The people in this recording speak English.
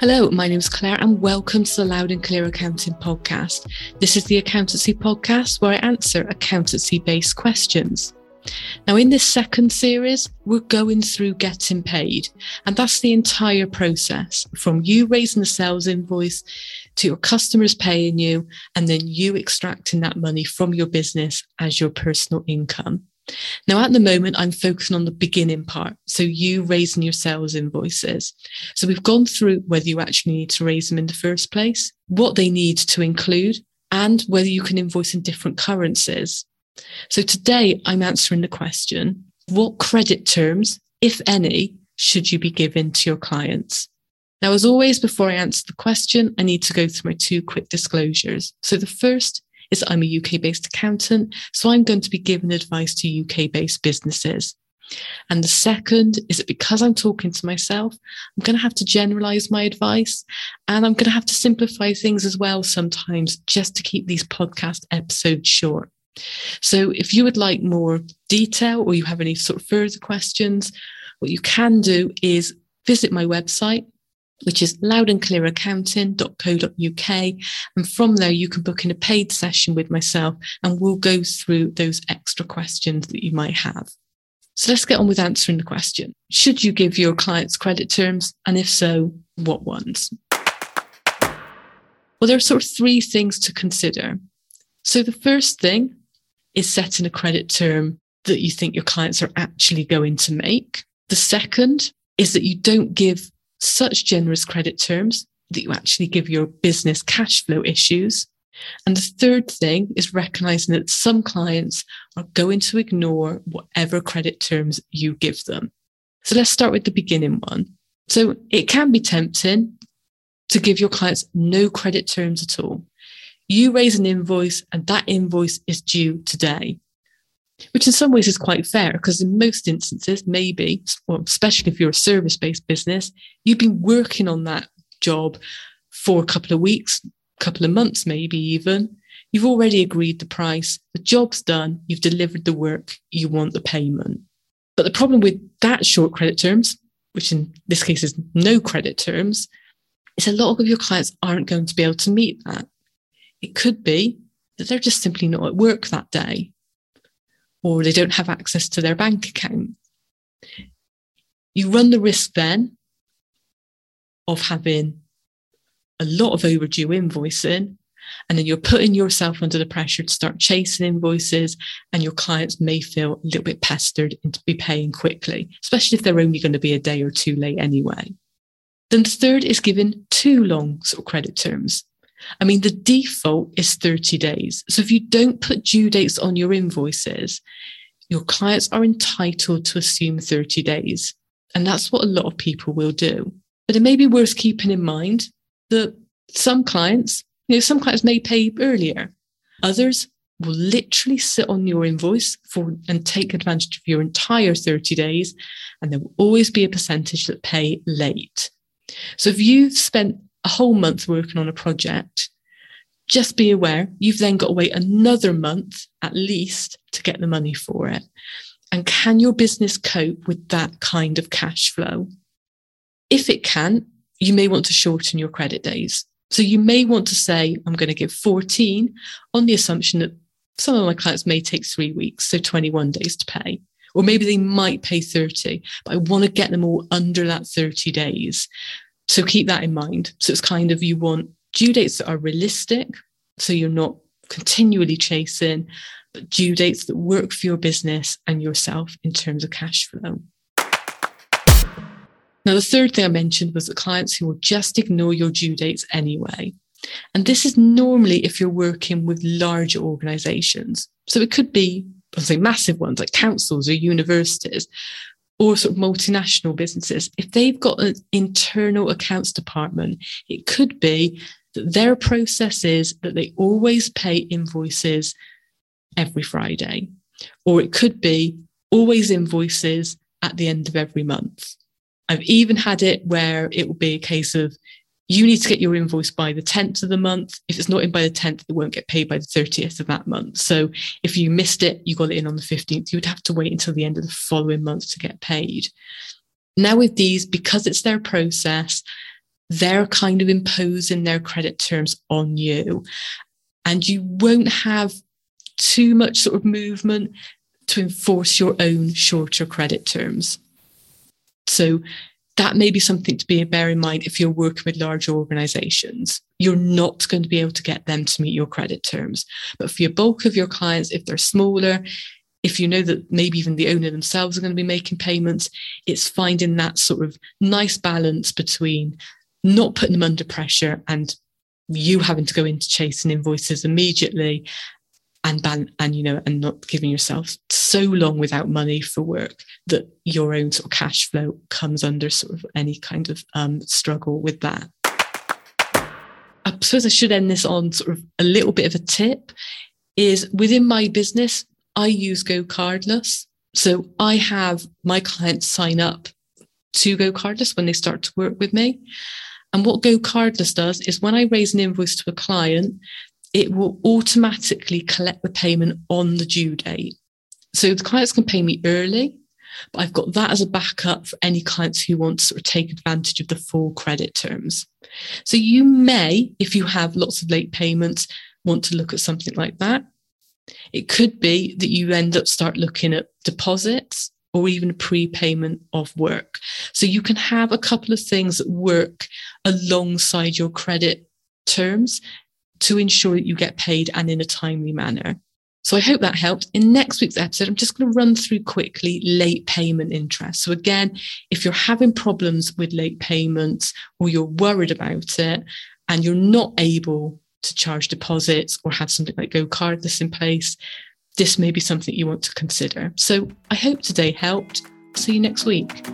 Hello, my name is Claire and welcome to the Loud and Clear Accounting Podcast. This is the accountancy podcast where I answer accountancy-based questions. Now, in this second series, we're going through getting paid, and that's the entire process from you raising the sales invoice to your customers paying you, and then you extracting that money from your business as your personal income. Now, at the moment, I'm focusing on the beginning part, so you raising your sales invoices. So we've gone through whether you actually need to raise them in the first place, what they need to include, and whether you can invoice in different currencies. So today, I'm answering the question, what credit terms, if any, should you be giving to your clients? Now, as always, before I answer the question, I need to go through my two quick disclosures. So the first is I'm a UK-based accountant, so I'm going to be giving advice to UK-based businesses. And the second is that because I'm talking to myself, I'm going to have to generalise my advice, and I'm going to have to simplify things as well sometimes just to keep these podcast episodes short. So if you would like more detail or you have any sort of further questions, what you can do is visit my website, which is loudandclearaccounting.co.uk. And from there, you can book in a paid session with myself and we'll go through those extra questions that you might have. So let's get on with answering the question. Should you give your clients credit terms? And if so, what ones? Well, there are sort of three things to consider. So the first thing is setting a credit term that you think your clients are actually going to make. The second is that you don't give such generous credit terms that you actually give your business cash flow issues. And the third thing is recognizing that some clients are going to ignore whatever credit terms you give them. So let's start with the beginning one. So it can be tempting to give your clients no credit terms at all. You raise an invoice and that invoice is due today, which in some ways is quite fair because in most instances, maybe, or especially if you're a service-based business, you've been working on that job for a couple of weeks, couple of months, maybe even. You've already agreed the price, the job's done, you've delivered the work, you want the payment. But the problem with that short credit terms, which in this case is no credit terms, is a lot of your clients aren't going to be able to meet that. It could be that they're just simply not at work that day, or they don't have access to their bank account. You run the risk then of having a lot of overdue invoicing, and then you're putting yourself under the pressure to start chasing invoices, and your clients may feel a little bit pestered into be paying quickly, especially if they're only going to be a day or two late anyway. Then the third is giving too long sort of credit terms. I mean, the default is 30 days. So if you don't put due dates on your invoices, your clients are entitled to assume 30 days. And that's what a lot of people will do. But it may be worth keeping in mind that some clients may pay earlier. Others will literally sit on your invoice and take advantage of your entire 30 days. And there will always be a percentage that pay late. So if you've spent a whole month working on a project, just be aware you've then got to wait another month at least to get the money for it. And can your business cope with that kind of cash flow? If it can, you may want to shorten your credit days. So you may want to say, I'm going to give 14 on the assumption that some of my clients may take 3 weeks, so 21 days to pay. Or maybe they might pay 30, but I want to get them all under that 30 days. So keep that in mind. So it's kind of, you want due dates that are realistic, so you're not continually chasing, but due dates that work for your business and yourself in terms of cash flow. Now, the third thing I mentioned was the clients who will just ignore your due dates anyway. And this is normally if you're working with larger organisations. So it could be, I'll say, massive ones like councils or universities, or sort of multinational businesses. If they've got an internal accounts department, it could be that their process is that they always pay invoices every Friday, or it could be always invoices at the end of every month. I've even had it where it will be a case of, you need to get your invoice by the 10th of the month. If it's not in by the 10th, it won't get paid by the 30th of that month. So if you missed it, you got it in on the 15th, you would have to wait until the end of the following month to get paid. Now with these, because it's their process, they're kind of imposing their credit terms on you, and you won't have too much sort of movement to enforce your own shorter credit terms. So that may be something to bear in mind if you're working with large organizations. You're not going to be able to get them to meet your credit terms. But for your bulk of your clients, if they're smaller, if you know that maybe even the owner themselves are going to be making payments, it's finding that sort of nice balance between not putting them under pressure and you having to go into chasing invoices immediately, and not giving yourself so long without money for work that your own sort of cash flow comes under sort of any kind of struggle with that. I suppose I should end this on sort of a little bit of a tip is, within my business, I use GoCardless. So I have my clients sign up to GoCardless when they start to work with me. And what GoCardless does is, when I raise an invoice to a client, it will automatically collect the payment on the due date. So the clients can pay me early, but I've got that as a backup for any clients who want to sort of take advantage of the full credit terms. So you may, if you have lots of late payments, want to look at something like that. It could be that you start looking at deposits or even prepayment of work. So you can have a couple of things that work alongside your credit terms to ensure that you get paid and in a timely manner. So I hope that helped. In next week's episode, I'm just going to run through quickly late payment interest. So again, if you're having problems with late payments or you're worried about it and you're not able to charge deposits or have something like GoCardless in place, this may be something you want to consider. So I hope today helped. See you next week.